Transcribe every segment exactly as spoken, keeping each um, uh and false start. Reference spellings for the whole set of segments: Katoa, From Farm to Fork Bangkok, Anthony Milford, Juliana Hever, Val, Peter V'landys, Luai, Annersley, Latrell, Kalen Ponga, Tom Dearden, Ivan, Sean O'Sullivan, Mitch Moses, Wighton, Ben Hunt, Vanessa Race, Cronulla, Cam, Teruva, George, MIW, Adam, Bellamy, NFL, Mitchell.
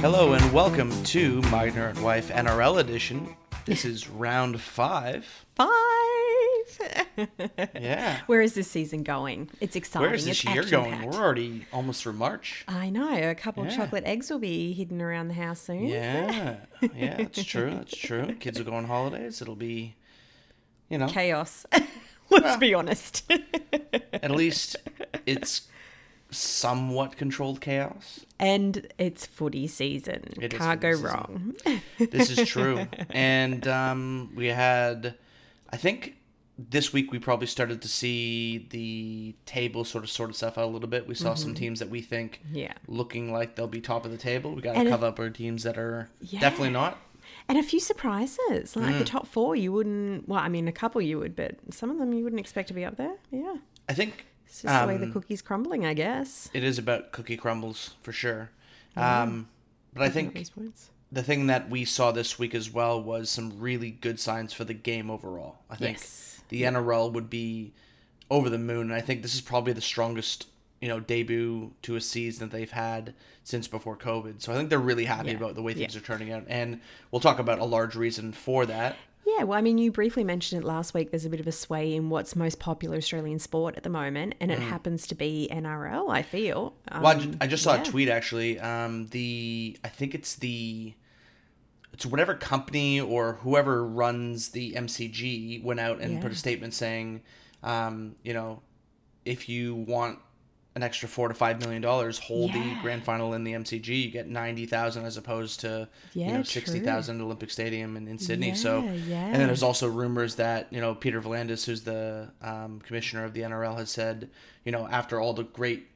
Hello and welcome to My Nerd Wife N R L edition. This is round five. Five. Yeah. Where is this season going? It's exciting. Where is this it's year going? Packed. We're already almost through March. I know. A couple yeah. of chocolate eggs will be hidden around the house soon. Yeah. Yeah, that's true. That's true. Kids will go on holidays. It'll be, you know. Chaos. Let's well, be honest. At least it's somewhat controlled chaos. And it's footy season. It Can't go season. wrong. This is true. And um, we had, I think this week we probably started to see the table sort of sort of stuff out a little bit. We saw mm-hmm. some teams that we think yeah. looking like they'll be top of the table. We got to cover a, up our teams that are yeah. definitely not. And a few surprises. Like mm. the top four you wouldn't, well, I mean a couple you would, but some of them you wouldn't expect to be up there. Yeah. I think it's just um, the way the cookie's crumbling, I guess. It is about cookie crumbles, for sure. Yeah. Um, but I, I think the thing that we saw this week as well was some really good signs for the game overall. I think yes. the yeah. N R L would be over the moon, and I think this is probably the strongest you know, debut to a season that they've had since before COVID. So I think they're really happy yeah. about the way things yeah. are turning out, and we'll talk about a large reason for that. Yeah, well, I mean, you briefly mentioned it last week. There's a bit of a sway in what's most popular Australian sport at the moment, and it mm. happens to be N R L, I feel. Um, well, I just, I just saw yeah. a tweet, actually. Um, the I think it's the – it's whatever company or whoever runs the M C G went out and yeah. put a statement saying, um, you know, if you want an extra four to five million dollars, hold yeah. the grand final in the M C G. You get ninety thousand as opposed to yeah, you know sixty thousand Olympic Stadium in, in Sydney. Yeah, so, yeah. and then there's also rumors that you know Peter V'landys, who's the um, commissioner of the N R L, has said you know after all the great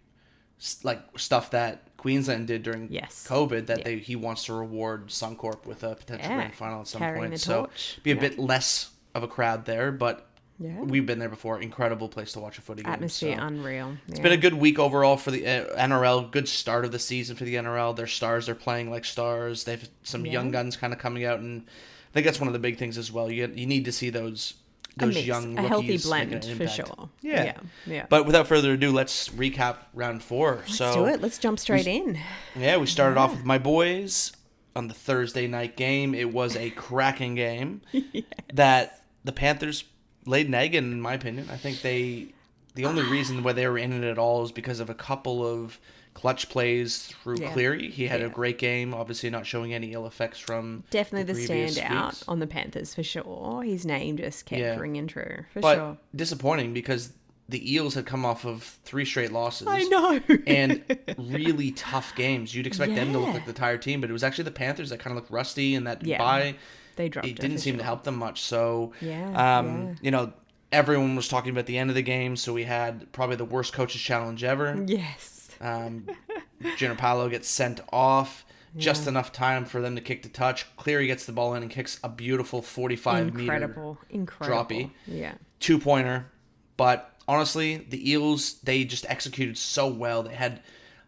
like stuff that Queensland did during yes. COVID, that yeah. they he wants to reward Suncorp with a potential yeah. grand final at some Carrying point. So be a yeah. bit less of a crowd there, but. Yeah. We've been there before. Incredible place to watch a footy game. Atmosphere, so. unreal. Yeah. It's been a good week overall for the N R L. Good start of the season for the N R L. Their stars are playing like stars. They've some yeah. young guns kind of coming out, and I think that's one of the big things as well. You you need to see those those mix, young rookies. A healthy blend for sure. Yeah. yeah, yeah. But without further ado, let's recap round four. Let's so do it. Let's jump straight we, in. Yeah, we started yeah. off with my boys on the Thursday night game. It was a cracking game yes. that the Panthers laid an egg in, in my opinion. I think they, the only reason why they were in it at all is because of a couple of clutch plays through yeah. Cleary. He had yeah. a great game, obviously not showing any ill effects from Definitely the, the standout weeks. on the Panthers for sure. His name just kept yeah. ringing true for but sure. disappointing because the Eels had come off of three straight losses. I know. And really tough games. You'd expect yeah. them to look like the tired team, but it was actually the Panthers that kind of looked rusty and that yeah. bye. They dropped it didn't seem sure. to help them much. So, yeah, um, yeah. you know, everyone was talking about the end of the game. So we had probably the worst coaches challenge ever. Yes. Um, Gianpaolo gets sent off. Yeah. Just enough time for them to kick the touch. Cleary gets the ball in and kicks a beautiful forty-five meter incredible, incredible, droppy. Yeah. Two-pointer. But honestly, the Eels, they just executed so well. They had,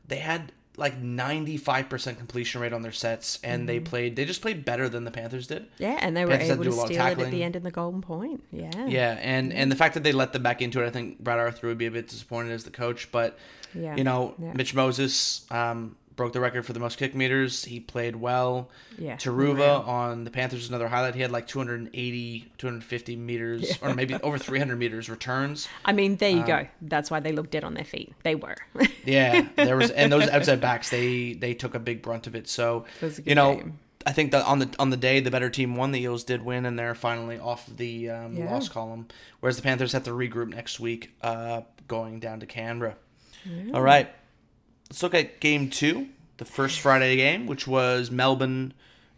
they had like ninety-five percent completion rate on their sets, and mm-hmm. they played they just played better than the Panthers did. Yeah, and they were Panthers able to, to steal it at the end in the golden point. Yeah. Yeah, and and the fact that they let them back into it, I think Brad Arthur would be a bit disappointed as the coach, but yeah. you know, yeah. Mitch Moses um, broke the record for the most kick meters. He played well. Yeah. Teruva right. on the Panthers, another highlight. He had like two hundred eighty, two hundred fifty meters yeah. or maybe over three hundred meters returns. I mean, there you um, go. That's why they looked dead on their feet. They were. yeah. There was, and those outside backs, they, they took a big brunt of it. So, you know, game. I think that on the, on the day the better team won, the Eels did win, and they're finally off the um, yeah. loss column. Whereas the Panthers have to regroup next week, uh, going down to Canberra. Yeah. All right. Let's look at game two, the first Friday game, which was Melbourne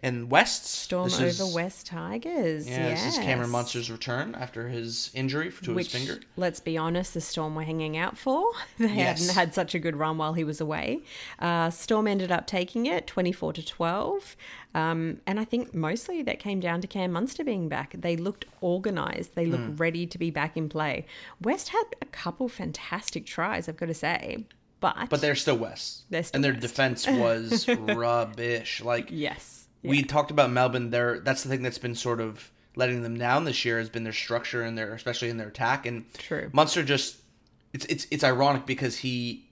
and Wests. Storm this over is, West Tigers. Yeah, yes. This is Cameron Munster's return after his injury to which, his finger. Let's be honest, the Storm were hanging out for. They yes. hadn't had such a good run while he was away. Uh, Storm ended up taking it twenty-four to twelve. Um, and I think mostly that came down to Cam Munster being back. They looked organised. They looked mm. ready to be back in play. West had a couple fantastic tries, I've got to say. But, but they're still West. They're still and their West. Defense was rubbish. Like, yes. Yeah. We talked about Melbourne. They're, that's the thing that's been sort of letting them down this year has been their structure and their, especially in their attack. And True. Munster just, it's it's it's ironic because he,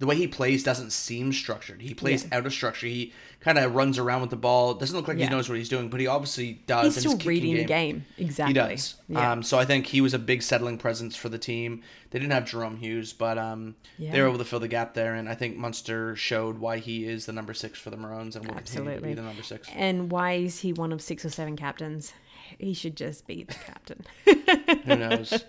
the way he plays doesn't seem structured. He plays yeah. out of structure. He kind of runs around with the ball. Doesn't look like yeah. he knows what he's doing, but he obviously does. He's still reading the game. Exactly. He does. Yeah. Um, so I think he was a big settling presence for the team. They didn't have Jahrome Hughes, but um, yeah. they were able to fill the gap there. And I think Munster showed why he is the number six for the Maroons and will Absolutely. continue to be the number six. And why is he one of six or seven captains? He should just be the captain. Who knows?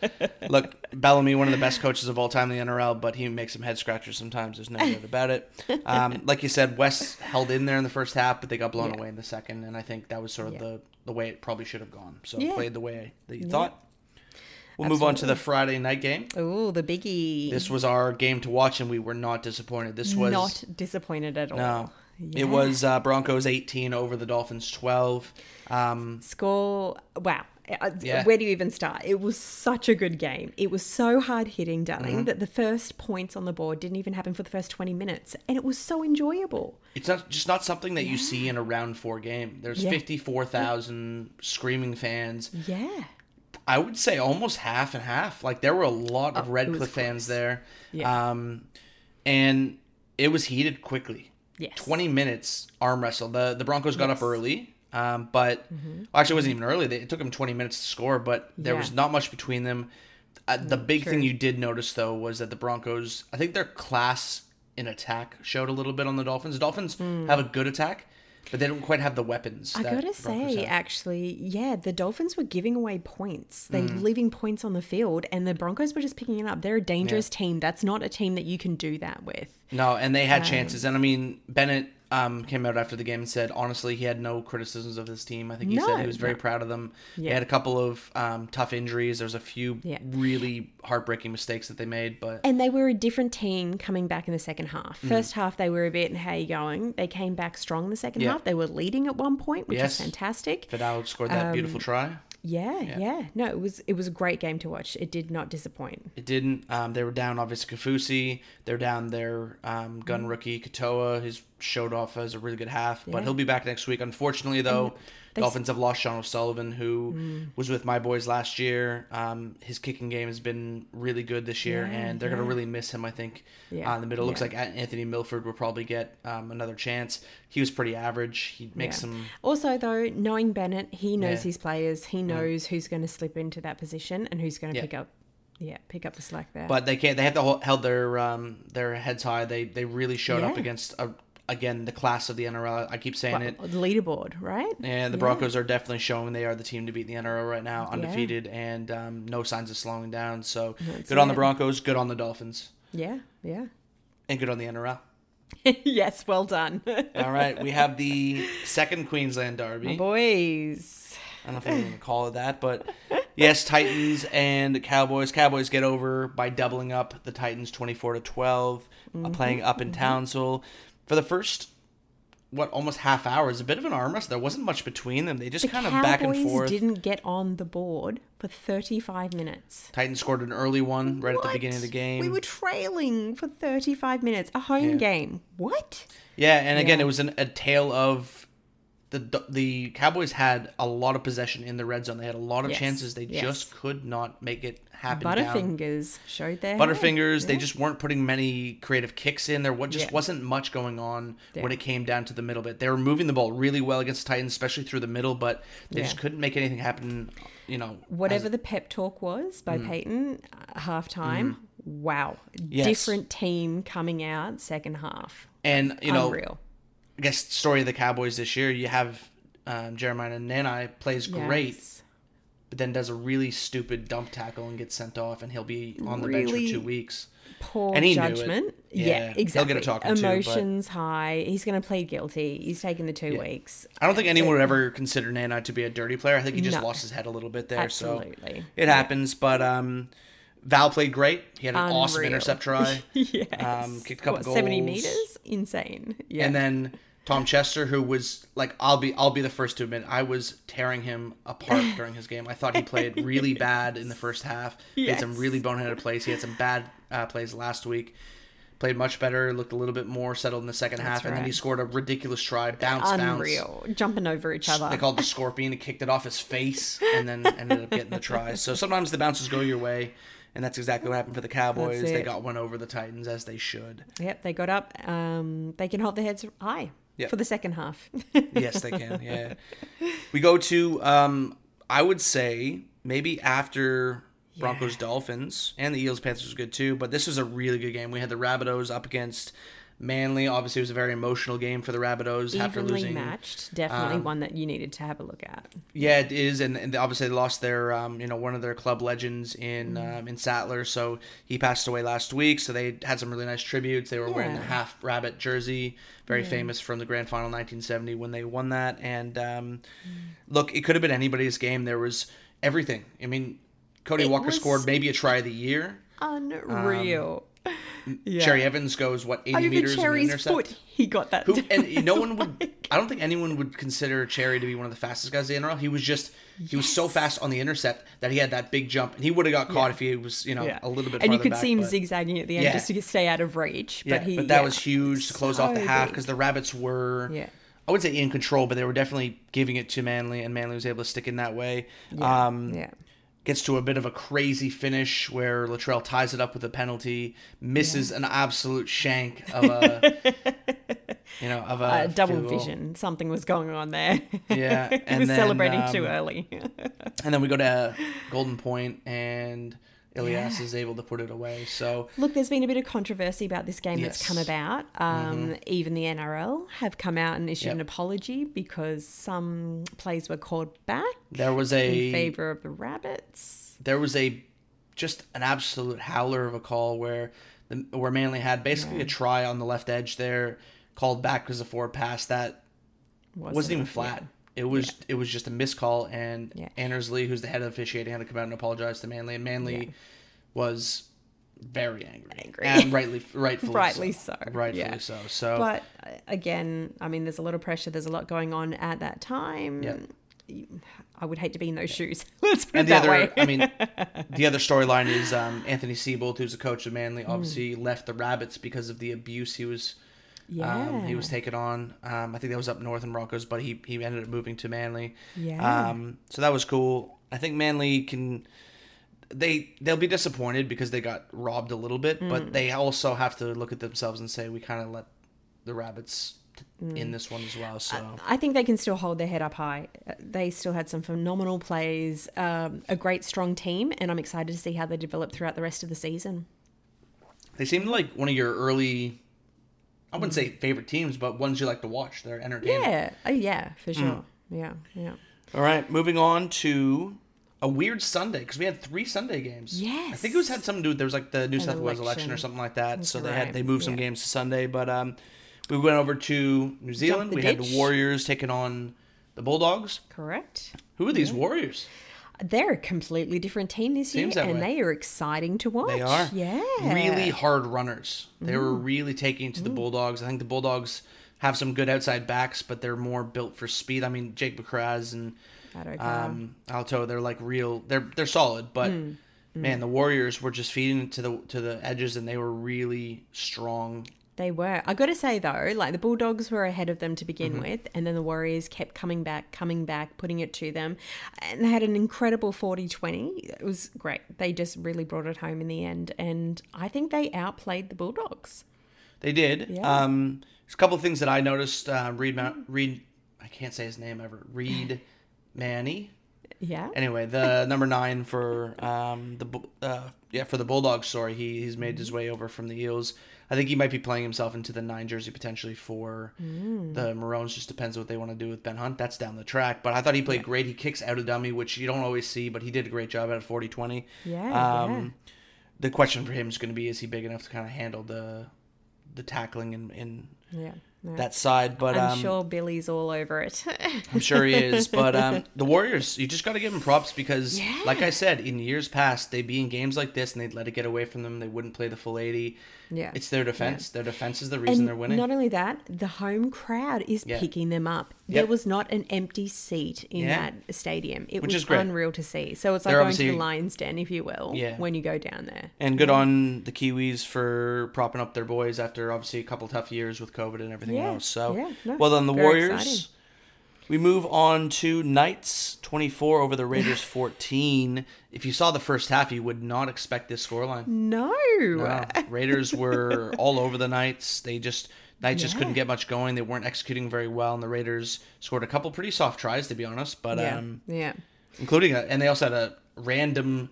Look, Bellamy, one of the best coaches of all time in the N R L, but he makes some head scratchers sometimes. There's no doubt about it. Um, like you said, West held in there in the first half, but they got blown yeah. away in the second, and I think that was sort of yeah. the, the way it probably should have gone. So yeah. played the way that you yeah. thought. We'll Absolutely. move on to the Friday night game. Ooh, the biggie. This was our game to watch, and we were not disappointed. This was not disappointed at all. No. Yeah. It was uh, Broncos eighteen over the Dolphins twelve. Um, Score, wow. Yeah. Where do you even start? It was such a good game. It was so hard-hitting, darling, mm-hmm. that the first points on the board didn't even happen for the first twenty minutes, and it was so enjoyable. It's not just not something that yeah. you see in a round four game. There's yeah. fifty-four thousand yeah. screaming fans. Yeah. I would say almost half and half. Like, there were a lot of oh, Redcliffe fans there. Yeah. Um, and it was heated quickly. Yes. twenty minutes arm wrestle. The the Broncos got yes. up early, um, but mm-hmm. well, actually it wasn't even early. They, it took them twenty minutes to score, but there yeah. was not much between them. Uh, the big True. thing you did notice, though, was that the Broncos, I think their class in attack showed a little bit on the Dolphins. The Dolphins mm. have a good attack, but they don't quite have the weapons. I got to say, have. actually, yeah, the Dolphins were giving away points. They were mm. leaving points on the field, and the Broncos were just picking it up. They're a dangerous yeah. team. That's not a team that you can do that with. No, and they had um, chances. And, I mean, Bennett um, came out after the game and said, honestly, he had no criticisms of his team. I think he no, said he was very no. proud of them. Yeah. They had a couple of um, tough injuries. There was a few yeah. really heartbreaking mistakes that they made. But And they were a different team coming back in the second half. Mm-hmm. First half, they were a bit, how are you going? They came back strong in the second yeah. half. They were leading at one point, which yes. is fantastic. Fidel scored that um, beautiful try. Yeah, yeah, yeah. No, it was it was a great game to watch. It did not disappoint. It didn't. Um, they were down, obviously, Kafusi. They're down their um, gun mm. rookie, Katoa. He's showed off as a really good half, yeah. but he'll be back next week. Unfortunately, though, they... Dolphins have lost Sean O'Sullivan, who mm. was with my boys last year. Um, his kicking game has been really good this year, yeah, and they're yeah. going to really miss him, I think. Yeah. Uh, in the middle, it looks yeah. like Anthony Milford will probably get um, another chance. He was pretty average. He makes yeah. some... Also, though, knowing Bennett, he knows yeah. his players. He knows... knows who's going to slip into that position and who's going to yeah. pick up yeah pick up the slack there, but they can't. They have to hold, held their um their heads high. They they really showed yeah. up against a, again the class of the N R L. I keep saying well, it the leaderboard, right? And the yeah. Broncos are definitely showing they are the team to beat in the N R L right now, undefeated yeah. and um no signs of slowing down. So That's good it. on the Broncos, good on the Dolphins, yeah yeah and good on the N R L. Yes, well done. All right, we have the second Queensland derby. My boys, I don't know if I'm going to call it that, but yes, Titans and Cowboys. Cowboys get over by doubling up the Titans twenty-four to twelve, mm-hmm. playing up in mm-hmm. Townsville. For the first, what, almost half hour, it's a bit of an arm wrestle. There wasn't much between them. They just the kind Cowboys of back and forth. The Cowboys didn't get on the board for thirty-five minutes. Titans scored an early one right what? at the beginning of the game. We were trailing for thirty-five minutes. A home yeah. game. What? Yeah, and again, yeah. it was an, a tale of... The the Cowboys had a lot of possession in the red zone. They had a lot of yes. chances. They yes. just could not make it happen. Butterfingers down. showed their Butterfingers. Yeah. They just weren't putting many creative kicks in. There what just yeah. wasn't much going on yeah. when it came down to the middle bit. They were moving the ball really well against the Titans, especially through the middle, but they yeah. just couldn't make anything happen. You know, whatever as... the pep talk was by mm. Payten uh, halftime. Mm. Wow, yes. different team coming out second half. And you know. Unreal. I guess the story of the Cowboys this year, you have um, Jeremiah Nanai plays yes. great, but then does a really stupid dump tackle and gets sent off, and he'll be on the really bench for two weeks. Poor and he judgment. Knew it. Yeah, yeah, exactly. He'll get a talking Emotions to, but... high. He's going to plead guilty. He's taking the two yeah. weeks. I don't think anyone would ever consider Nanai to be a dirty player. I think he just no. lost his head a little bit there. Absolutely. So it yeah. happens, but... um. Val played great. He had an Unreal. awesome intercept try. yes. Um, kicked a couple what, goals. seventy meters? Insane. Yeah. And then Tom Chester, who was like, I'll be I'll be the first to admit, I was tearing him apart during his game. I thought he played really yes. bad in the first half. Yes. He had some really boneheaded plays. He had some bad uh, plays last week. Played much better, looked a little bit more settled in the second That's half, right. and then he scored a ridiculous try, bounce, Unreal. bounce. Jumping over each other. They called the scorpion, he kicked it off his face, and then ended up getting the try. So sometimes the bounces go your way. And that's exactly what happened for the Cowboys. They got one over the Titans, as they should. Yep, they got up. Um, they can hold their heads high yep. for the second half. Yes, they can, yeah. We go to, um, I would say, maybe after Broncos, yeah. Dolphins, and the Eels, Panthers was good too, but this was a really good game. We had the Rabbitohs up against Manly. Obviously, it was a very emotional game for the Rabbitohs Evenly after losing. matched, definitely um, one that you needed to have a look at. Yeah, it is, and, and obviously they lost their, um, you know, one of their club legends in mm. um, in Sattler. So he passed away last week. So they had some really nice tributes. They were yeah. wearing the half rabbit jersey, very yeah. famous from the grand final nineteen seventy when they won that. And um, mm. look, it could have been anybody's game. There was everything. I mean, Cody it Walker scored maybe a try of the year. Unreal. Um, Yeah. Cherry Evans goes, what, eighty Over meters Cherry's and intercept? Foot. He got that. Who, and no one would, I don't think anyone would consider Cherry to be one of the fastest guys in the N R L. He was just, yes. he was so fast on the intercept that he had that big jump. And he would have got caught yeah. if he was, you know, yeah. a little bit farther back. And you could back, see him but, zigzagging at the end yeah. just to stay out of reach. But, yeah, he, but that yeah. was huge to close so off the half because the Rabbits were, yeah. I wouldn't say in control, but they were definitely giving it to Manly. And Manly was able to stick in that way. Yeah. Um, yeah. Gets to a bit of a crazy finish where Latrell ties it up with a penalty, misses yeah. an absolute shank of a, you know, of a uh, double vision. Something was going on there. Yeah, and he was then, celebrating um, too early. And then we go to Golden Point, and Ilias yeah. is able to put it away. So look, there's been a bit of controversy about this game yes. that's come about. Um, mm-hmm. Even the N R L have come out and issued yep. an apology because some plays were called back. There was a in favor of the Rabbits. There was a just an absolute howler of a call where the where Manly had basically yeah. a try on the left edge there, called back because the forward pass that wasn't, wasn't even flat. Yeah. It was yeah. it was just a miscall, and yeah. Annersley, who's the head of officiating, had to come out and apologize to Manly, and Manly yeah. was very angry, angry. and rightly, rightfully, rightfully so, so. rightfully yeah. so. So, but again, I mean, there's a lot of pressure. There's a lot going on at that time. Yeah. I would hate to be in those shoes. Let's put and it that other, way. I mean, the other storyline is um, Anthony Seibold, who's a coach of Manly, obviously mm. left the Rabbits because of the abuse he was. Yeah. Um, he was taken on. Um, I think that was up north in Broncos, but he, he ended up moving to Manly. Yeah. Um, so that was cool. I think Manly can they they'll be disappointed because they got robbed a little bit, mm. but they also have to look at themselves and say we kind of let the Rabbits mm. in this one as well. So I, I think they can still hold their head up high. They still had some phenomenal plays, um, a great strong team, and I'm excited to see how they develop throughout the rest of the season. They seemed like one of your early. I wouldn't say favorite teams, but ones you like to watch. They're entertaining. Yeah, oh, yeah, for sure. Mm. Yeah, yeah. All right, moving on to a weird Sunday because we had three Sunday games. Yes. I think it was had something to do with there was like the New An South election. Wales election or something like that. That's so right. they had they moved yeah. some games to Sunday, but um, we went over to New Zealand. We ditch. had the Warriors taking on the Bulldogs. Correct. Who are these yeah. Warriors? They're a completely different team this Seems year, and way. they are exciting to watch. They are. Yeah. Really hard runners. They mm. were really taking to mm. the Bulldogs. I think the Bulldogs have some good outside backs, but they're more built for speed. I mean, Jake McCraz and um, Alto, they're like real. They're they're solid, but mm. man, the Warriors were just feeding to the to the edges, and they were really strong. They were. I got to say, though, like the Bulldogs were ahead of them to begin mm-hmm. with, and then the Warriors kept coming back, coming back, putting it to them. And they had an incredible forty twenty. It was great. They just really brought it home in the end, and I think they outplayed the Bulldogs. They did. Yeah. Um, there's a couple of things that I noticed. Uh, Reed, Mount, Reed, I can't say his name ever, Reed Manny. Yeah. Anyway, the number nine for um the uh yeah for the Bulldogs. Sorry, he he's made his way over from the Eels. I think he might be playing himself into the nine jersey potentially for mm. the Maroons. Just depends on what they want to do with Ben Hunt. That's down the track. But I thought he played yeah. great. He kicks out of dummy, which you don't always see, but he did a great job at forty twenty. Yeah. Um, yeah. The question for him is going to be: is he big enough to kind of handle the the tackling and in, in yeah. No. that side, but I'm um, sure Billy's all over it. I'm sure he is, but um, the Warriors, you just got to give them props because, yeah. like I said, in years past, they'd be in games like this and they'd let it get away from them. They wouldn't play the full eighty. Yeah, it's their defense. Yeah. Their defense is the reason and they're winning. Not only that, the home crowd is yeah. picking them up Yep. There was not an empty seat in yeah. that stadium. It Which was unreal to see. So it's like They're going to the lion's den, if you will, yeah. when you go down there. And good yeah. on the Kiwis for propping up their boys after obviously a couple tough years with COVID and everything yeah. else. So yeah, no, well done, the Warriors. Exciting. We move on to Knights twenty-four over the Raiders fourteen. If you saw the first half, you would not expect this scoreline. No. no. Raiders were all over the Knights. They just... Knights yeah. just couldn't get much going. They weren't executing very well, and the Raiders scored a couple pretty soft tries, to be honest. But yeah, um, yeah. including a, and they also had a random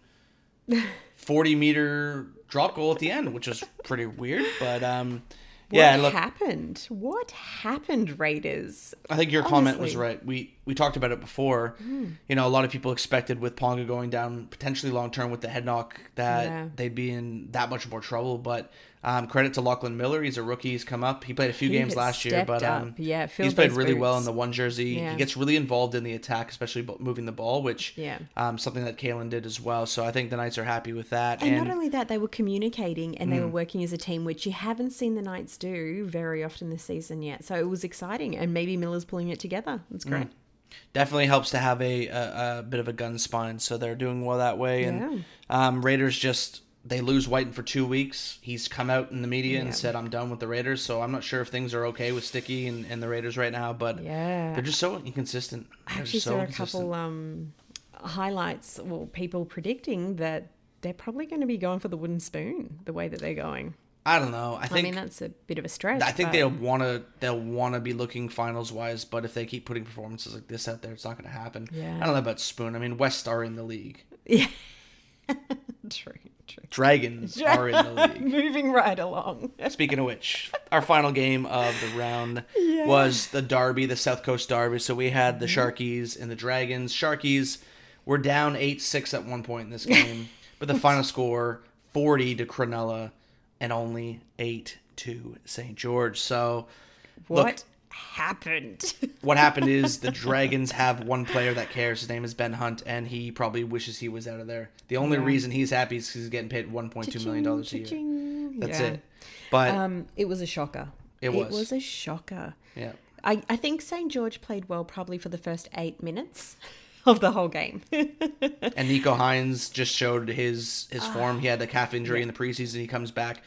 forty meter drop goal at the end, which was pretty weird. But um, what yeah, look, happened? What happened, Raiders? I think your Honestly. comment was right. We we talked about it before. Mm. You know, a lot of people expected with Ponga going down potentially long term with the head knock that yeah. they'd be in that much more trouble, but. Um, credit to Lachlan Miller. He's a rookie. He's come up. He played a few he games last year, but um, yeah, he's played really boots. well in the one jersey. Yeah. He gets really involved in the attack, especially moving the ball, which yeah. um, something that Kalen did as well. So I think the Knights are happy with that. And, and not only that, they were communicating and mm. they were working as a team, which you haven't seen the Knights do very often this season yet. So it was exciting, and maybe Miller's pulling it together. That's great. Mm. Definitely helps to have a, a, a bit of a gun spine, so they're doing well that way. Yeah. And um, Raiders just. They lose Wighton for two weeks. He's come out in the media yeah. and said, I'm done with the Raiders. So I'm not sure if things are okay with Sticky and, and the Raiders right now, but yeah. they're just so inconsistent. They're I actually so saw a couple um, highlights, well, people predicting that they're probably going to be going for the wooden spoon the way that they're going. I don't know. I think I mean that's a bit of a stretch. I think but... they'll want to they'll want to be looking finals wise, but if they keep putting performances like this out there, it's not going to happen. Yeah. I don't know about spoon. I mean, West are in the league. Yeah. True. Dragons are in the league. Moving right along. Speaking of which, our final game of the round yeah. was the derby, the South Coast derby. So we had the Sharkies and the Dragons. Sharkies were down eight six at one point in this game, but the final score, forty to Cronulla and only eight to Saint George. So what look, happened? What happened is the Dragons have one player that cares. His name is Ben Hunt, and he probably wishes he was out of there. The only yeah. reason he's happy is because he's getting paid one point two million dollars a year. That's yeah. it. But um, it was a shocker. It was. It was a shocker. Yeah. I, I think Saint George played well probably for the first eight minutes of the whole game. And Nicho Hynes just showed his, his form. Uh, he had a calf injury yeah. in the preseason. He comes back.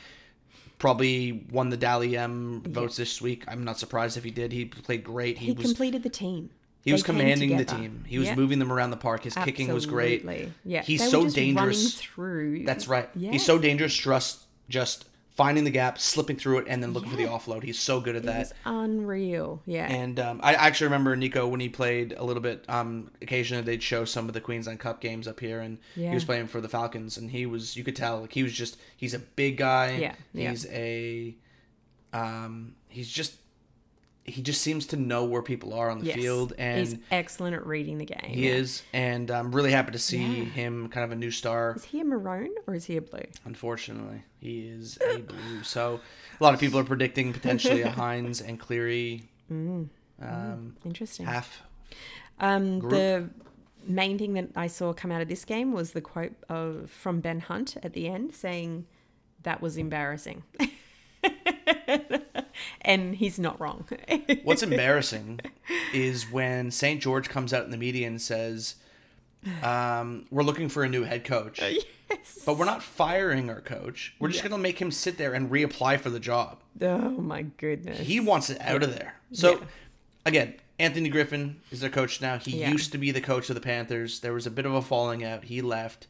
Probably won the Dally M votes yeah. this week. I'm not surprised if he did. He played great. He, he was, completed the team. He they was commanding the team. He was yeah. moving them around the park. His Absolutely. kicking was great. Yeah. He's they so were just dangerous. Through. That's right. Yeah. He's so dangerous. Just, just finding the gap, slipping through it, and then looking yeah. for the offload. He's so good at it that. It's unreal. Yeah. And um, I actually remember Nicho when he played a little bit. Um, occasionally they'd show some of the Queensland Cup games up here, and yeah. he was playing for the Falcons, and he was you could tell like he was just he's a big guy. Yeah. He's yeah. a um, he's just he just seems to know where people are on the yes. field, and he's excellent at reading the game. He yeah. is, and I'm really happy to see yeah. him kind of a new star. Is he a maroon or is he a blue? Unfortunately, he is a blue. So a lot of people are predicting potentially a Hynes and Cleary. Mm. Um, Interesting. Half. Um, the main thing that I saw come out of this game was the quote of from Ben Hunt at the end saying, "That was embarrassing." And he's not wrong. What's embarrassing is when Saint George comes out in the media and says, um, we're looking for a new head coach. Uh, yes. But we're not firing our coach. We're just yeah. going to make him sit there and reapply for the job. Oh, my goodness. He wants it out yeah. of there. So, yeah. again, Anthony Griffin is their coach now. He yeah. used to be the coach of the Panthers. There was a bit of a falling out. He left.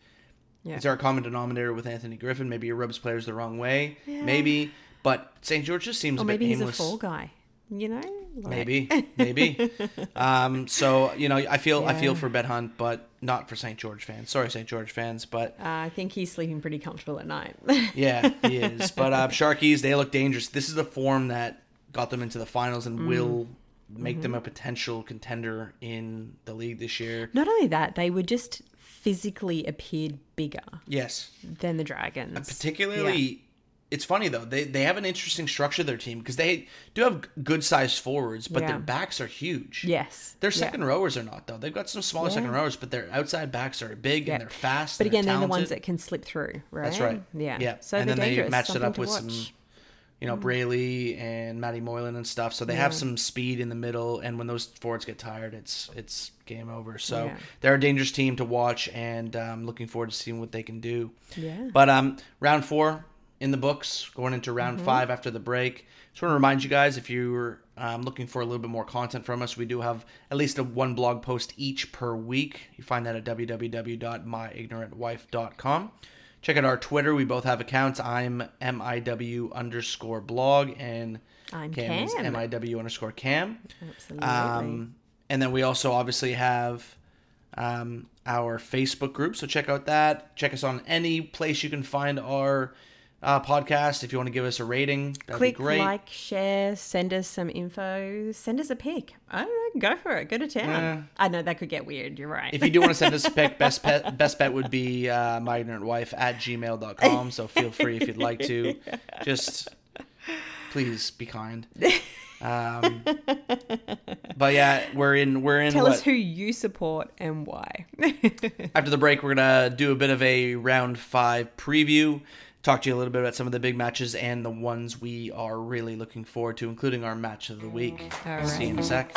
Yeah. Is there a common denominator with Anthony Griffin? Maybe he rubs players the wrong way. Yeah. Maybe. But Saint George just seems or a bit aimless. Maybe he's a fall guy, you know? Like... Maybe, maybe. um, so, you know, I feel yeah. I feel for Ben Hunt, but not for Saint George fans. Sorry, Saint George fans, but... Uh, I think he's sleeping pretty comfortable at night. yeah, he is. But uh, Sharkies, they look dangerous. This is the form that got them into the finals and mm. will make mm-hmm. them a potential contender in the league this year. Not only that, they were just physically appeared bigger yes. than the Dragons. Uh, particularly... Yeah. It's funny, though. They they have an interesting structure of their team because they do have good-sized forwards, but yeah. their backs are huge. Yes. Their second yeah. rowers are not, though. They've got some smaller yeah. second rowers, but their outside backs are big yeah. and they're fast. But and again, they're, they're the ones that can slip through, right? That's right. Yeah. yeah. So and then dangerous. They matched Something it up with watch. some you know, mm-hmm. Brayley and Matty Moylan and stuff. So they yeah. have some speed in the middle, and when those forwards get tired, it's it's game over. So yeah. they're a dangerous team to watch, and I'm um, looking forward to seeing what they can do. Yeah. But um, round four in the books, going into round mm-hmm. five after the break. Just want to remind you guys, if you're um, looking for a little bit more content from us, we do have at least a one blog post each per week. You find that at w w w dot my ignorant wife dot com. Check out our Twitter. We both have accounts. I'm M I W underscore blog, and I'm Cam's Cam. M I W underscore Cam. Absolutely. Um, and then we also obviously have um, our Facebook group, so check out that. Check us on any place you can find our uh, podcast. If you want to give us a rating, that'd Click, be great. Click, like, share, send us some info, send us a pic. I don't know, go for it. Go to town. Yeah. I know that could get weird. You're right. If you do want to send us a pic, best, pet, best bet would be uh, my ignorant wife at gmail dot com. So feel free if you'd like to. Just please be kind. Um, but yeah, we're in. We're in. Tell what, us who you support and why. After the break, we're going to do a bit of a round five preview. Talk to you a little bit about some of the big matches and the ones we are really looking forward to, including our match of the week. All right. See you in a sec.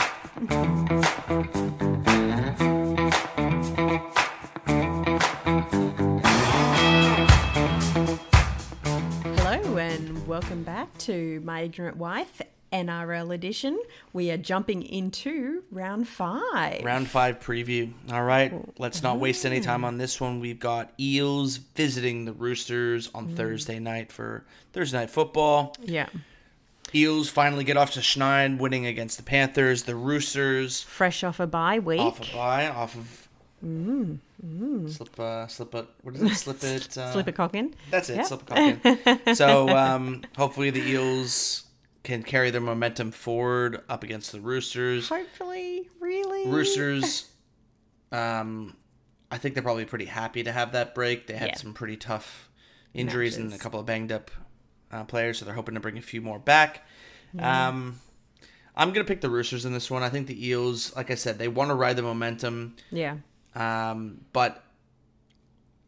Hello and welcome back to My Ignorant Wife, N R L edition. We are jumping into round five. Round five preview. All right. Let's not waste any time on this one. We've got Eels visiting the Roosters on mm. Thursday night for Thursday night football. Yeah. Eels finally get off to Schneid, winning against the Panthers. The Roosters, fresh off a bye week. Off a bye. Off of... Mm. Mm. Slip, uh, slip it. What is it? Slip it. Uh, slip a cock in. That's it. Yep. Slip a cock in. So um, hopefully the Eels can carry their momentum forward up against the Roosters. Hopefully, really. Roosters, um, I think they're probably pretty happy to have that break. They had yeah. some pretty tough injuries matches and a couple of banged up uh, players, so they're hoping to bring a few more back. Yeah. Um, I'm going to pick the Roosters in this one. I think the Eels, like I said, they want to ride the momentum. Yeah. Um, but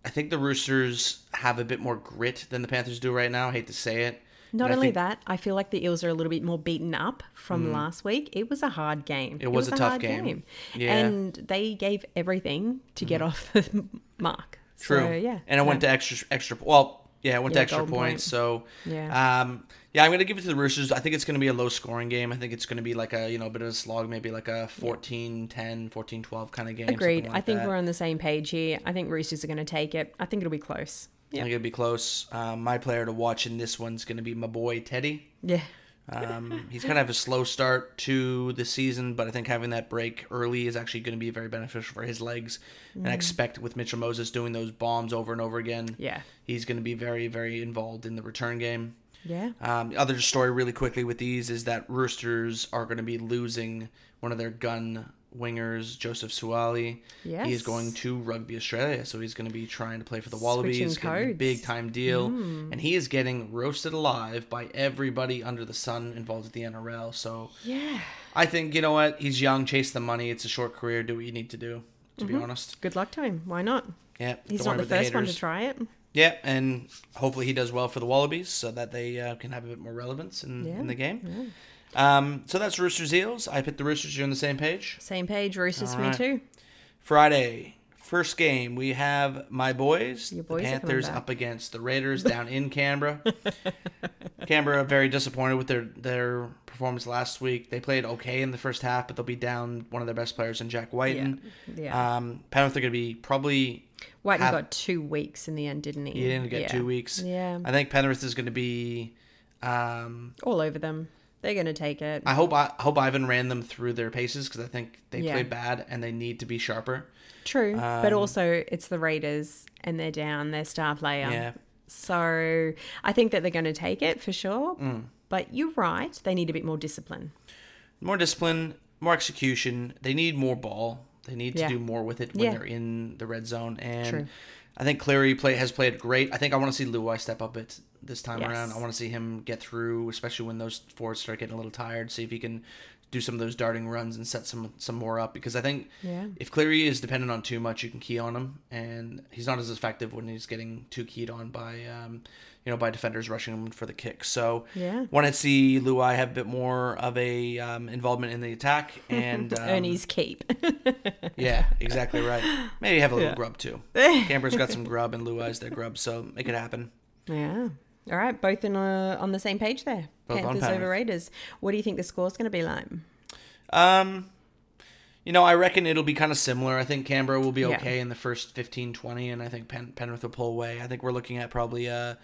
I think the Roosters have a bit more grit than the Panthers do right now. I hate to say it. Not only think, that, I feel like the Eels are a little bit more beaten up from mm, last week. It was a hard game. It was, it was a, a tough hard game. game. Yeah. And they gave everything to get mm. off the mark. True. So, yeah. And it yeah. went to extra, extra. Well, yeah, it went yeah, to extra points. Point. So, yeah. Um, yeah, I'm going to give it to the Roosters. I think it's going to be a low scoring game. I think it's going to be like a, you know, a bit of a slog, maybe like a fourteen ten, fourteen twelve kind of game. Agreed. Like I think that. We're on the same page here. I think Roosters are going to take it. I think it'll be close. Yep. I think it'll be close. Um, my player to watch in this one's going to be my boy Teddy. Yeah. um, he's kind of have a slow start to the season, but I think having that break early is actually going to be very beneficial for his legs. Mm. And I expect with Mitchell Moses doing those bombs over and over again, yeah, he's going to be very, very involved in the return game. Yeah. Um, the other story really quickly with these is that Roosters are going to be losing one of their gun wingers, Joseph Suaalii. Yes. He is going to Rugby Australia, so he's going to be trying to play for the Wallabies. A big time deal. Mm. And he is getting roasted alive by everybody under the sun involved with the N R L. So yeah, I think, you know what, he's young, chase the money. It's a short career. Do what you need to do, to mm-hmm. be honest. Good luck to him. Why not? Yeah. He's not the first the one to try it. Yeah, and hopefully he does well for the Wallabies so that they uh, can have a bit more relevance in, yeah. in the game. Yeah. Um, so that's Roosters Eels. I picked the Roosters. You're on the same page? Same page. Roosters for right. me too. Friday, first game, we have my boys, Your boys the Panthers, up against the Raiders down in Canberra. Canberra very disappointed with their, their performance last week. They played okay in the first half, but they'll be down one of their best players in Jack Wighton. Yeah. yeah. Um, Penrith are going to be probably... Wighton have, got two weeks in the end, didn't he? He didn't get yeah. two weeks. Yeah. I think Penrith is going to be... Um, all over them. They're going to take it. I hope I hope Ivan ran them through their paces because I think they yeah. play bad and they need to be sharper. True. Um, but also it's the Raiders and they're down their star player. Yeah. So I think that they're going to take it for sure. Mm. But you're right. They need a bit more discipline. More discipline, more execution. They need more ball. They need yeah. to do more with it when yeah. they're in the red zone. And True. I think Cleary play, has played great. I think I want to see Luai step up it this time yes. around. I want to see him get through, especially when those forwards start getting a little tired, see if he can do some of those darting runs and set some some more up, because I think yeah. if Cleary is dependent on too much, you can key on him, and he's not as effective when he's getting too keyed on by um, you know by defenders rushing him for the kick. So yeah. want to see Luai have a bit more of a um, involvement in the attack and um, Ernie's keep. yeah, exactly right. Maybe have a little yeah. grub too. Canberra's got some grub and Luai's their grub, so make it happen. Yeah. All right, both in uh, on the same page there. Both Panthers over Raiders. What do you think the score's going to be like? Um, you know, I reckon it'll be kind of similar. I think Canberra will be okay yeah. in the first fifteen twenty, and I think Pen- Penrith will pull away. I think we're looking at probably a,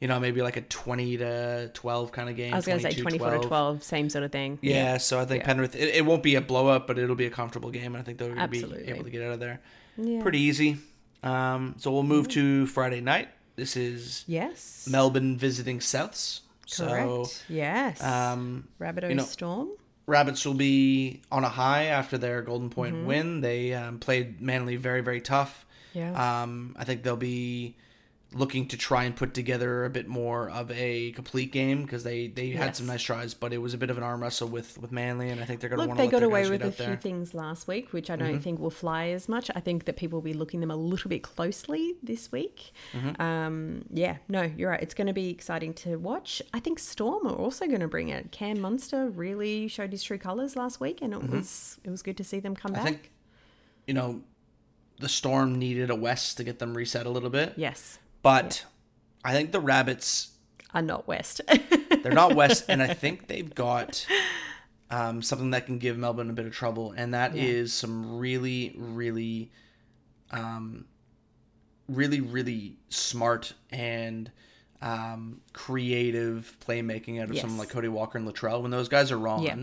you know, maybe like a twenty to twelve kind of game. I was going to say twenty-four to twelve, same sort of thing. Yeah, yeah. so I think yeah. Penrith, it, it won't be a blow-up, but it'll be a comfortable game, and I think they'll Absolutely. be able to get out of there. Yeah. Pretty easy. Um, so we'll move to Friday night. This is yes. Melbourne visiting Souths. Correct. So, yes. Um, Rabbitohs you know, Storm. Rabbits will be on a high after their Golden Point mm-hmm. win. They um, played Manly very, very tough. Yeah. Um, I think they'll be looking to try and put together a bit more of a complete game, because they, they yes. had some nice tries, but it was a bit of an arm wrestle with, with Manly, and I think they're going to want to let their guys get out there. Look, they got away with a few things last week, which I don't mm-hmm. think will fly as much. I think that people will be looking them a little bit closely this week. Mm-hmm. Um, yeah, no, you're right. It's going to be exciting to watch. I think Storm are also going to bring it. Cam Munster really showed his true colours last week, and it mm-hmm. was it was good to see them come I back. Think, you know, the Storm needed a West to get them reset a little bit. Yes. But yeah. I think the Rabbits are not West. They're not West, and I think they've got um, something that can give Melbourne a bit of trouble, and that yeah. is some really, really, um, really, really smart and um, creative playmaking out of yes. someone like Cody Walker and Latrell. When those guys are wrong, yeah.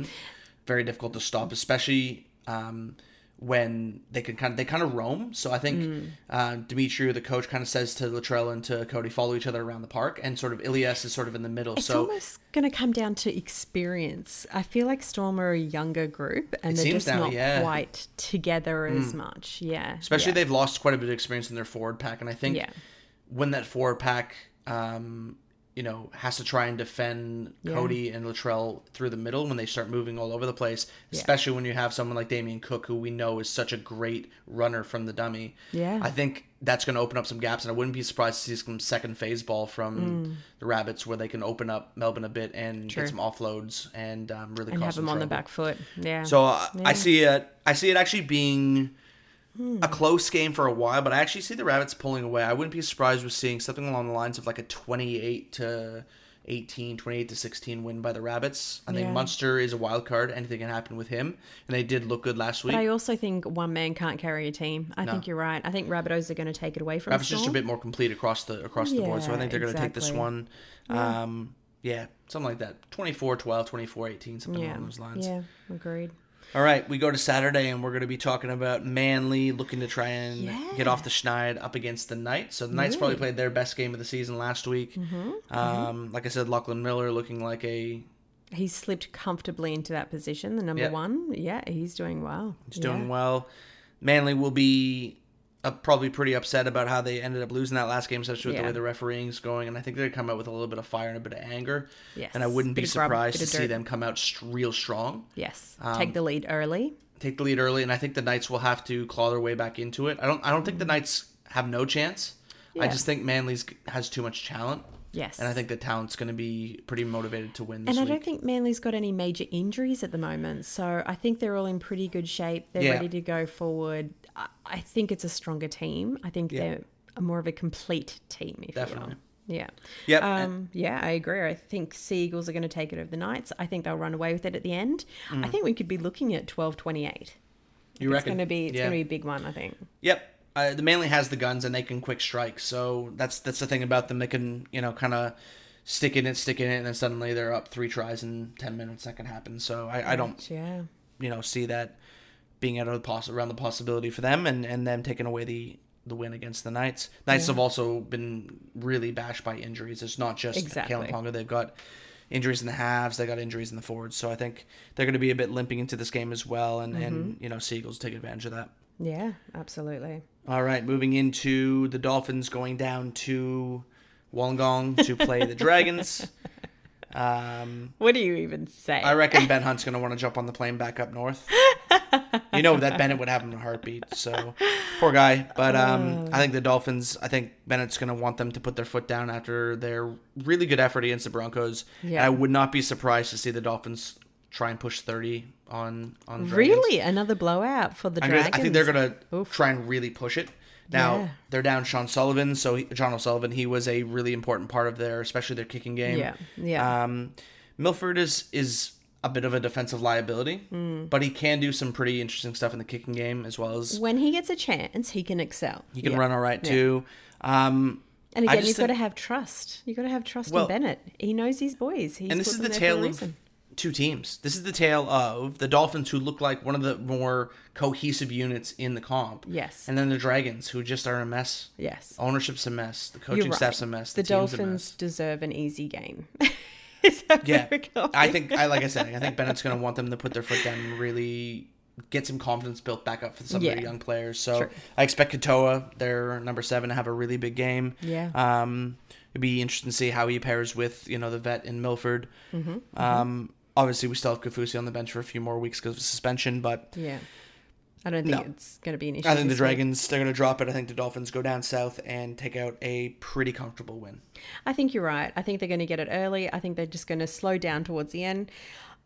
very difficult to stop, especially. Um, when they can kind of, they kind of roam. So I think mm. uh, Demetriou, the coach, kind of says to Latrell and to Cody, follow each other around the park, and sort of Ilias is sort of in the middle. It's so almost going to come down to experience. I feel like Storm are a younger group, and they're just that, not yeah. quite together mm. as much. Yeah. Especially yeah. they've lost quite a bit of experience in their forward pack. And I think yeah. when that forward pack, um, you know, has to try and defend yeah. Cody and Latrell through the middle when they start moving all over the place, yeah. especially when you have someone like Damian Cook, who we know is such a great runner from the dummy. Yeah. I think that's going to open up some gaps, and I wouldn't be surprised to see some second phase ball from mm. the Rabbits, where they can open up Melbourne a bit and True. get some offloads and um, really and cause have them on trouble. The back foot. Yeah. So uh, yeah. I see it. I see it actually being a close game for a while, but I actually see the Rabbits pulling away. I wouldn't be surprised with seeing something along the lines of like a twenty-eight to eighteen, twenty-eight to sixteen win by the Rabbits. I yeah. think Munster is a wild card. Anything can happen with him. And they did look good last week. But I also think one man can't carry a team. I no. think you're right. I think Rabbitohs are going to take it away from Rabbits. Just a bit more complete across the across yeah, the board. So I think they're going to exactly. take this one. Yeah. Um, yeah, something like that. twenty-four twelve, twenty-four eighteen, something yeah. along those lines. Yeah, agreed. All right, we go to Saturday, and we're going to be talking about Manly looking to try and yeah. get off the schneid up against the Knights. So the Knights really? probably played their best game of the season last week. Mm-hmm. Um, mm-hmm. Like I said, Lachlan Miller looking like a... He slipped comfortably into that position, the number yeah. one. Yeah, he's doing well. He's yeah. doing well. Manly will be uh, probably pretty upset about how they ended up losing that last game, especially with yeah. the way the refereeing's going. And I think they're going to come out with a little bit of fire and a bit of anger. Yes. And I wouldn't bit be surprised rub, to see them come out sh- real strong. Yes. Um, take the lead early. Take the lead early. And I think the Knights will have to claw their way back into it. I don't I don't mm. think the Knights have no chance. Yeah. I just think Manly's has too much talent. Yes. And I think the talent's going to be pretty motivated to win this And I week. don't think Manly's got any major injuries at the moment. So I think they're all in pretty good shape. They're yeah. ready to go forward. I think it's a stronger team. I think yeah. they're more of a complete team, if Definitely. you will. Yeah. Yep. Um, yeah, I agree. I think Seagulls are going to take it over the Knights. I think they'll run away with it at the end. Mm. I think we could be looking at twelve twenty-eight. You reckon? It's going to be, it's yeah. going to be a big one, I think. Yep. Uh, the Manly has the guns, and they can quick strike. So that's that's the thing about them. They can, you know, kind of stick in it, stick in it, and then suddenly they're up three tries in ten minutes. That can happen. So I, right. I don't, yeah. you know, see that being out of the poss- around the possibility for them, and, and them taking away the, the win against the Knights. Knights yeah. have also been really bashed by injuries. It's not just exactly. Kalen Ponga. They've got injuries in the halves. They got injuries in the forwards. So I think they're going to be a bit limping into this game as well, and, mm-hmm. and you know, Seagulls take advantage of that. Yeah, absolutely. All right, moving into the Dolphins going down to Wollongong to play the Dragons. Um, what do you even say? I reckon Ben Hunt's going to want to jump on the plane back up north. You know that Bennett would have him in a heartbeat. So poor guy. But um, I think the Dolphins, I think Bennett's going to want them to put their foot down after their really good effort against the Broncos. Yeah. And I would not be surprised to see the Dolphins try and push thirty on on Dragons. Really? Another blowout for the I'm Dragons? Gonna, I think they're going to try and really push it. Now, yeah. They're down Sean O'Sullivan, so he, Sean O'Sullivan, he was a really important part of their, especially their kicking game. Yeah, yeah. Um, Milford is is a bit of a defensive liability, mm. but he can do some pretty interesting stuff in the kicking game as well as... When he gets a chance, he can excel. He can yeah. run all right, too. Yeah. Um, and again, you've got to have trust. You've got to have trust well, in Bennett. He knows his boys. He's and this is the tale of two teams. This is the tale of the Dolphins, who look like one of the more cohesive units in the comp. Yes. And then the Dragons, who just are a mess. Yes. Ownership's a mess. The coaching right. staff's a mess. The, the team's Dolphins a mess. Deserve an easy game. Is that yeah. where we're going? I think, I like I said, I think Bennett's going to want them to put their foot down and really get some confidence built back up for some yeah. of their young players. So sure. I expect Katoa, their number seven, to have a really big game. Yeah. Um, it'd be interesting to see how he pairs with, you know, the vet in Milford. Mm-hmm. Um, mm-hmm. Obviously, we still have Kafusi on the bench for a few more weeks because of suspension, but... Yeah. I don't think no. it's going to be an issue. I think the Dragons, they're going to drop it. I think the Dolphins go down south and take out a pretty comfortable win. I think you're right. I think they're going to get it early. I think they're just going to slow down towards the end.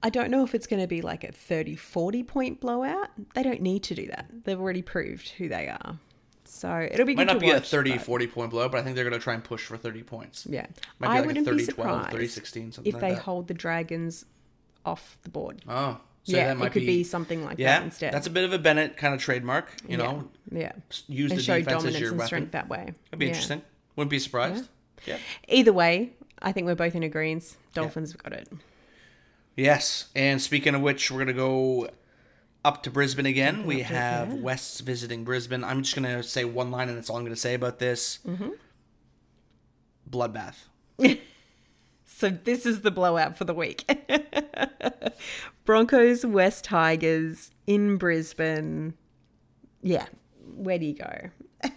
I don't know if it's going to be like a thirty, forty point blowout. They don't need to do that. They've already proved who they are. So it'll be good to watch. Might not be a thirty forty point blowout, but I think they're going to try and push for thirty points. Yeah. I wouldn't be surprised if they hold the Dragons off the board. Oh. So yeah, that might it could be, be something like yeah, that instead. That's a bit of a Bennett kind of trademark, you yeah, know. Yeah. Use and the show defense dominance as your and weapon. Strength that way. That'd be yeah. interesting. Wouldn't be surprised. Yeah. yeah. Either way, I think we're both in agreement. Dolphins yeah. have got it. Yes, and speaking of which, we're gonna go up to Brisbane again. Up we up have there. Wests visiting Brisbane. I'm just gonna say one line, and that's all I'm gonna say about this. Mm-hmm. Bloodbath. So this is the blowout for the week. Broncos, West Tigers in Brisbane. Yeah, where do you go?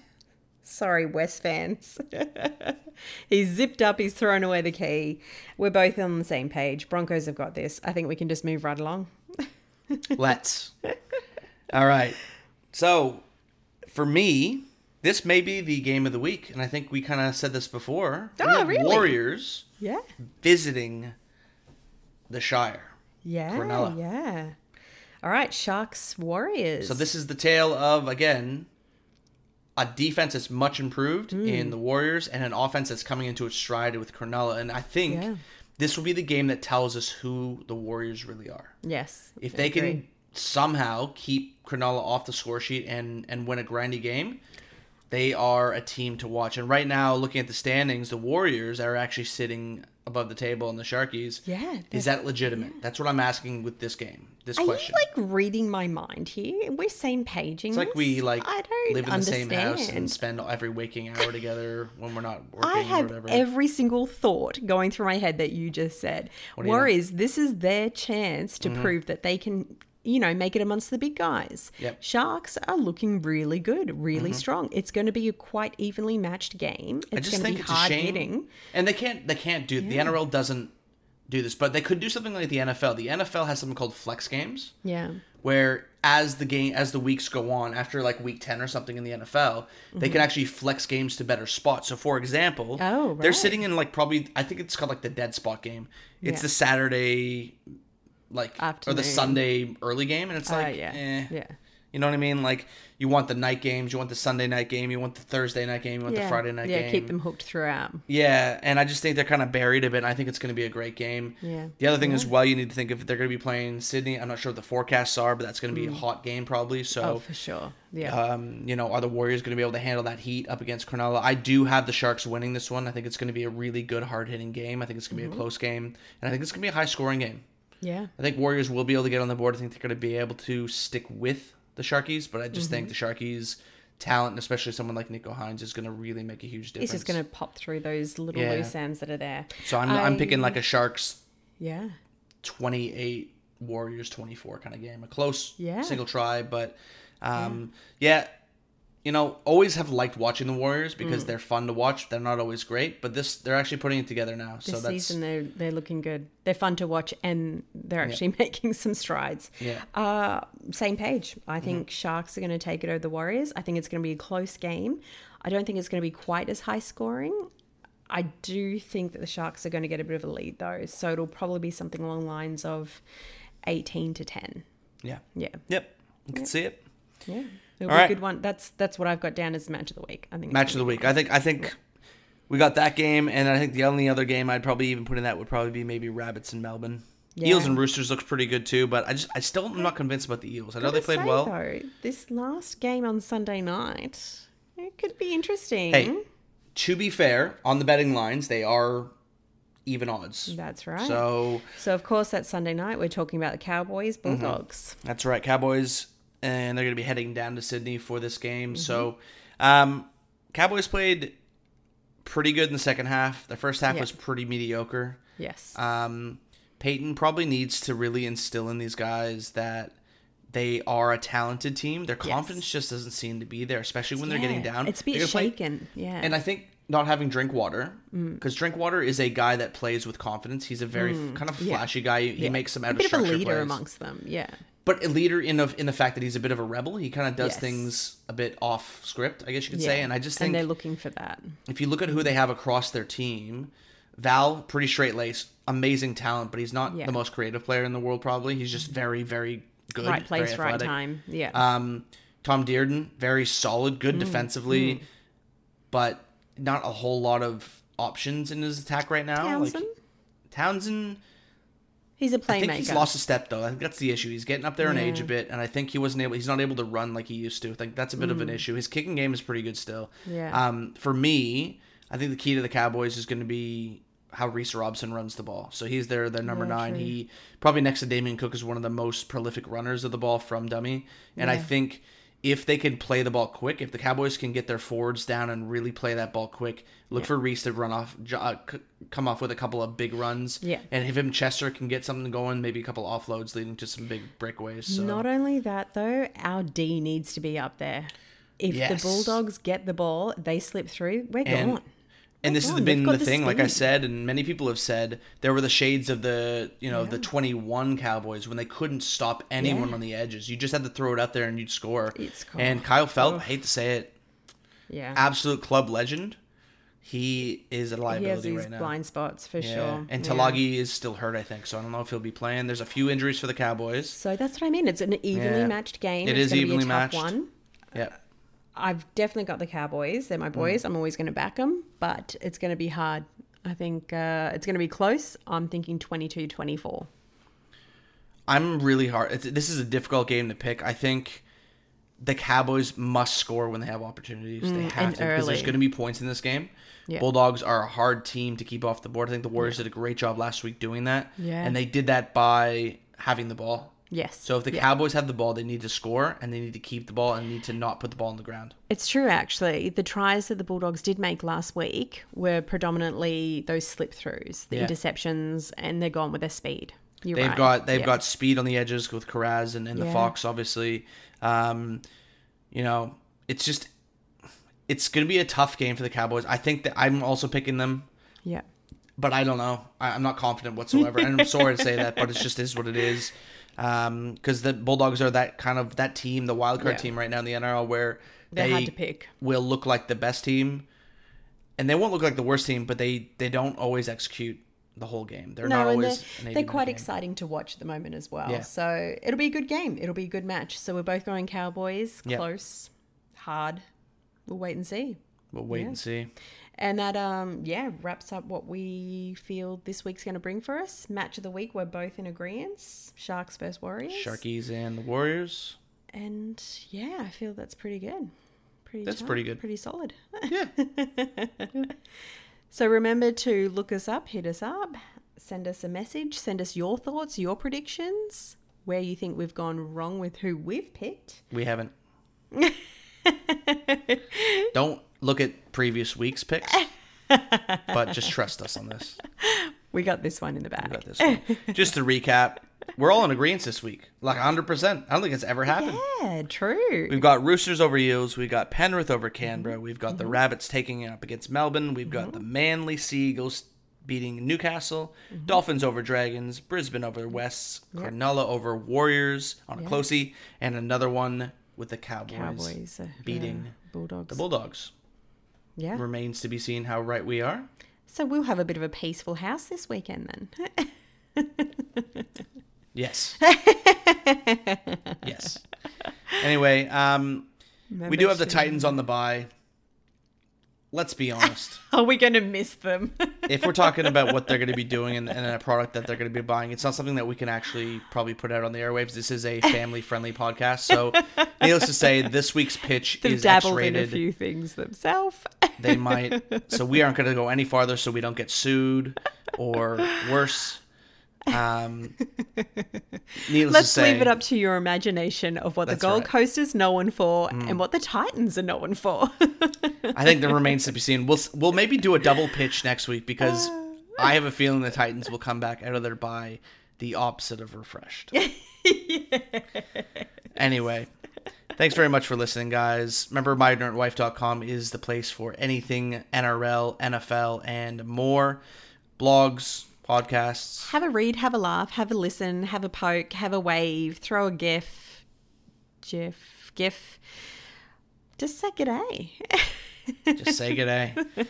Sorry, West fans. He's zipped up. He's thrown away the key. We're both on the same page. Broncos have got this. I think we can just move right along. Let's. All right. So for me, this may be the game of the week. And I think we kind of said this before. Oh, really? Warriors. Yeah. Visiting the Shire. Yeah. Cronulla. Yeah. All right. Sharks, Warriors. So this is the tale of, again, a defense that's much improved mm. in the Warriors and an offense that's coming into its stride with Cronulla. And I think yeah. this will be the game that tells us who the Warriors really are. Yes. If they can somehow keep Cronulla off the score sheet and, and win a grindy game, they are a team to watch. And right now, looking at the standings, the Warriors are actually sitting above the table and the Sharkies. Yeah. Is that legitimate? Yeah. That's what I'm asking with this game, this are question. Are you, like, reading my mind here? We're same paging. It's like we, like, I don't live in understand. the same house and spend every waking hour together when we're not working I have or whatever. Every single thought going through my head that you just said. What do you Warriors, know? This is their chance to mm-hmm. prove that they can... you know, make it amongst the big guys. Yep. Sharks are looking really good, really mm-hmm. strong. It's going to be a quite evenly matched game. It's I just going think to be it's hard a shame. Hitting. And they can't, they can't do, yeah. the N R L doesn't do this, but they could do something like the N F L. The N F L has something called flex games. Yeah. Where as the game, as the weeks go on, after like week ten or something in the N F L, mm-hmm. they can actually flex games to better spots. So for example, oh, right. they're sitting in like probably, I think it's called like the dead spot game. It's yeah. the Saturday like afternoon. Or the Sunday early game, and it's like, uh, yeah. eh. yeah, you know what I mean? Like, you want the night games, you want the Sunday night game, you want the Thursday night game, you want yeah. the Friday night yeah, game. Yeah, keep them hooked throughout. Yeah, and I just think they're kind of buried a bit, and I think it's going to be a great game. Yeah. The other thing yeah. as well, you need to think if they're going to be playing Sydney. I'm not sure what the forecasts are, but that's going to be mm. a hot game probably. So, oh, for sure. Yeah. Um, you know, are the Warriors going to be able to handle that heat up against Cronulla? I do have the Sharks winning this one. I think it's going to be a really good, hard-hitting game. I think it's going to mm-hmm. be a close game, and I think it's going to be a high-scoring game. Yeah, I think Warriors will be able to get on the board. I think they're going to be able to stick with the Sharkies, but I just mm-hmm. think the Sharkies' talent, and especially someone like Nicho Hynes, is going to really make a huge difference. It's just going to pop through those little yeah. loose ends that are there. So I'm I... I'm picking like a Sharks, yeah, twenty-eight Warriors twenty-four kind of game, a close yeah. single try, but um, yeah. yeah, you know, always have liked watching the Warriors because mm. they're fun to watch. They're not always great, but this they're actually putting it together now. This so that's... season they're they're looking good. They're fun to watch and they're actually yeah. making some strides. Yeah. Uh, same page. I think mm. Sharks are going to take it over the Warriors. I think it's going to be a close game. I don't think it's going to be quite as high scoring. I do think that the Sharks are going to get a bit of a lead though, so it'll probably be something along the lines of eighteen to ten. Yeah. Yeah. Yep. You can yep. see it. Yeah. It'll All be right. a good one. That's that's what I've got down as match of the week. I think match of the week. I think I think yeah. we got that game, and I think the only other game I'd probably even put in that would probably be maybe Rabbits in Melbourne. Yeah. Eels and Roosters looks pretty good too, but I just I still am not convinced about the Eels. I know they played say, well. Though, this last game on Sunday night, it could be interesting. Hey, to be fair, on the betting lines, they are even odds. That's right. So so of course that Sunday night we're talking about the Cowboys Bulldogs. Mm-hmm. That's right, Cowboys. And they're going to be heading down to Sydney for this game. Mm-hmm. So, um, Cowboys played pretty good in the second half. The first half yeah. was pretty mediocre. Yes. Um, Payten probably needs to really instill in these guys that they are a talented team. Their confidence yes. just doesn't seem to be there, especially when yeah. they're getting down. It's a bit shaken. Play. Yeah. And I think not having Drinkwater, because mm. Drinkwater is a guy that plays with confidence. He's a very mm. kind of flashy yeah. guy. He yeah. makes some out of structure plays. A bit of a leader plays. Amongst them, yeah. But a leader in of in the fact that he's a bit of a rebel. He kind of does yes. things a bit off script, I guess you could yeah. say. And I just think... And they're looking for that. If you look at who they have across their team, Val, pretty straight-laced, amazing talent, but he's not yeah. the most creative player in the world probably. He's just very, very good. Right place, right time. Yeah. Um, Tom Dearden, very solid, good mm. defensively, mm. but not a whole lot of options in his attack right now. Townsend? Like, Townsend... He's a playmaker. I think he's lost a step, though. I think that's the issue. He's getting up there in yeah. age a bit, and I think he wasn't able. He's not able to run like he used to. I think that's a bit mm. of an issue. His kicking game is pretty good still. Yeah. Um, for me, I think the key to the Cowboys is going to be how Reece Robson runs the ball. So he's their their number yeah, nine. True. He probably next to Damian Cook is one of the most prolific runners of the ball from dummy. And yeah. I think if they can play the ball quick, if the Cowboys can get their forwards down and really play that ball quick. Look yeah. for Reece to run off, uh, come off with a couple of big runs. Yeah. And if him Chester can get something going, maybe a couple of offloads leading to some big breakaways. So. Not only that, though, our D needs to be up there. If yes. the Bulldogs get the ball, they slip through, we're and, gone. And we're this gone. Has been the thing, the like I said, and many people have said, there were the shades of the, you know, yeah. the twenty-one Cowboys when they couldn't stop anyone yeah. on the edges. You just had to throw it out there and you'd score. It's cool. And Kyle Felt, oh. I hate to say it, yeah, absolute club legend. He is a liability right now. He has these blind spots for yeah. sure. And Talagi yeah. is still hurt, I think, so I don't know if he'll be playing. There's a few injuries for the Cowboys. So that's what I mean. It's an evenly yeah. matched game. It it's is evenly be a matched. Tough one. Yeah. I've definitely got the Cowboys. They're my boys. Mm. I'm always going to back them, but it's going to be hard. I think uh, it's going to be close. I'm thinking twenty-two twenty-four. I'm really hard. It's, this is a difficult game to pick. I think... The Cowboys must score when they have opportunities. Mm, they have to because there's going to be points in this game. Yeah. Bulldogs are a hard team to keep off the board. I think the Warriors yeah. did a great job last week doing that. Yeah. And they did that by having the ball. Yes. So if the yeah. Cowboys have the ball, they need to score and they need to keep the ball and need to not put the ball on the ground. It's true, actually. The tries that the Bulldogs did make last week were predominantly those slip-throughs, the yeah. interceptions, and they're gone with their speed. You're they've right. got they've yeah. got speed on the edges with Karaz and, and yeah. the Fox, obviously. Um, you know, it's just it's going to be a tough game for the Cowboys. I think that I'm also picking them. Yeah. But I don't know. I, I'm not confident whatsoever. And I'm sorry to say that, but it just is what it is. Um, because the Bulldogs are that kind of that team, the wildcard yeah. team right now in the N R L, where They're they hard to pick. Will look like the best team, and they won't look like the worst team, but they they don't always execute. The whole game. They're no, not always they're, they're quite exciting to watch at the moment as well. Yeah. So it'll be a good game. It'll be a good match. So we're both going Cowboys, yep. close, hard. We'll wait and see. We'll wait yeah. and see. And that um yeah, wraps up what we feel this week's gonna bring for us. Match of the week, we're both in agreement. Sharks versus Warriors. Sharkies and the Warriors. And yeah, I feel that's pretty good. Pretty That's tight. Pretty good. Pretty solid. Yeah. So remember to look us up, hit us up, send us a message, send us your thoughts, your predictions, where you think we've gone wrong with who we've picked. We haven't. Don't look at previous week's picks, but just trust us on this. We got this one in the bag. We got this one. Just to recap, We're all in agreement this week. Like one hundred percent. I don't think it's ever happened. Yeah, true. We've got Roosters over Eels. We've got Penrith over Canberra. We've got mm-hmm. the Rabbits taking it up against Melbourne. We've got mm-hmm. the Manly Sea Eagles beating Newcastle. Mm-hmm. Dolphins over Dragons. Brisbane over Wests. Yep. Cronulla over Warriors on a yep. closey. And another one with the Cowboys, Cowboys. beating yeah. Bulldogs. the Bulldogs. Yeah. Remains to be seen how right we are. So we'll have a bit of a peaceful house this weekend then. Yes. Yes. Anyway, um, we do have the Titans on the bye. Let's be honest. Are we going to miss them? If we're talking about what they're going to be doing and, and a product that they're going to be buying, it's not something that we can actually probably put out on the airwaves. This is a family-friendly podcast. So needless to say, this week's pitch They've is X-rated. They've dabbled in a few things themselves. They might. So we aren't going to go any farther so we don't get sued or worse. Um, needless Let's to say, leave it up to your imagination of what the Gold right. Coast is known for mm. and what the Titans are known for. I think that remains to be seen. We'll we'll maybe do a double pitch next week because uh, I have a feeling the Titans will come back out of their bye the opposite of refreshed. Yes. Anyway, thanks very much for listening, guys. Remember, my ignorant wife dot com is the place for anything N R L, N F L, and more. Blogs, podcasts. Have a read, have a laugh, have a listen, have a poke, have a wave, throw a gif, gif, gif. Just say g'day. Just say g'day.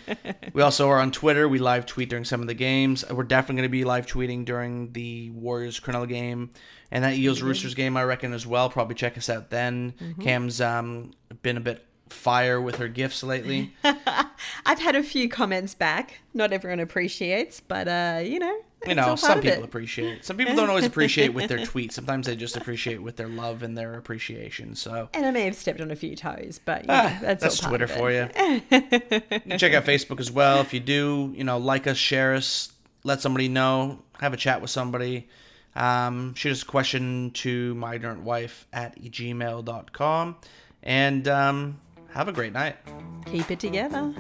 We also are on Twitter. We live tweet during some of the games. We're definitely going to be live tweeting during the Warriors Cronulla game and that Eels Roosters game, I reckon, as well. Probably check us out then. Mm-hmm. Cam's um, been a bit fire with her gifts lately. I've had a few comments back. Not everyone appreciates, but uh you know you know some people appreciate it. Some people don't always appreciate with their tweets. Sometimes they just appreciate with their love and their appreciation. So, and I may have stepped on a few toes, but yeah, ah, that's, that's all Twitter for you. You can check out Facebook as well. If you do, you know, like us, share us, let somebody know, have a chat with somebody. Um shoot us a question to my ignorant wife at gmail dot com, and um have a great night. Keep it together.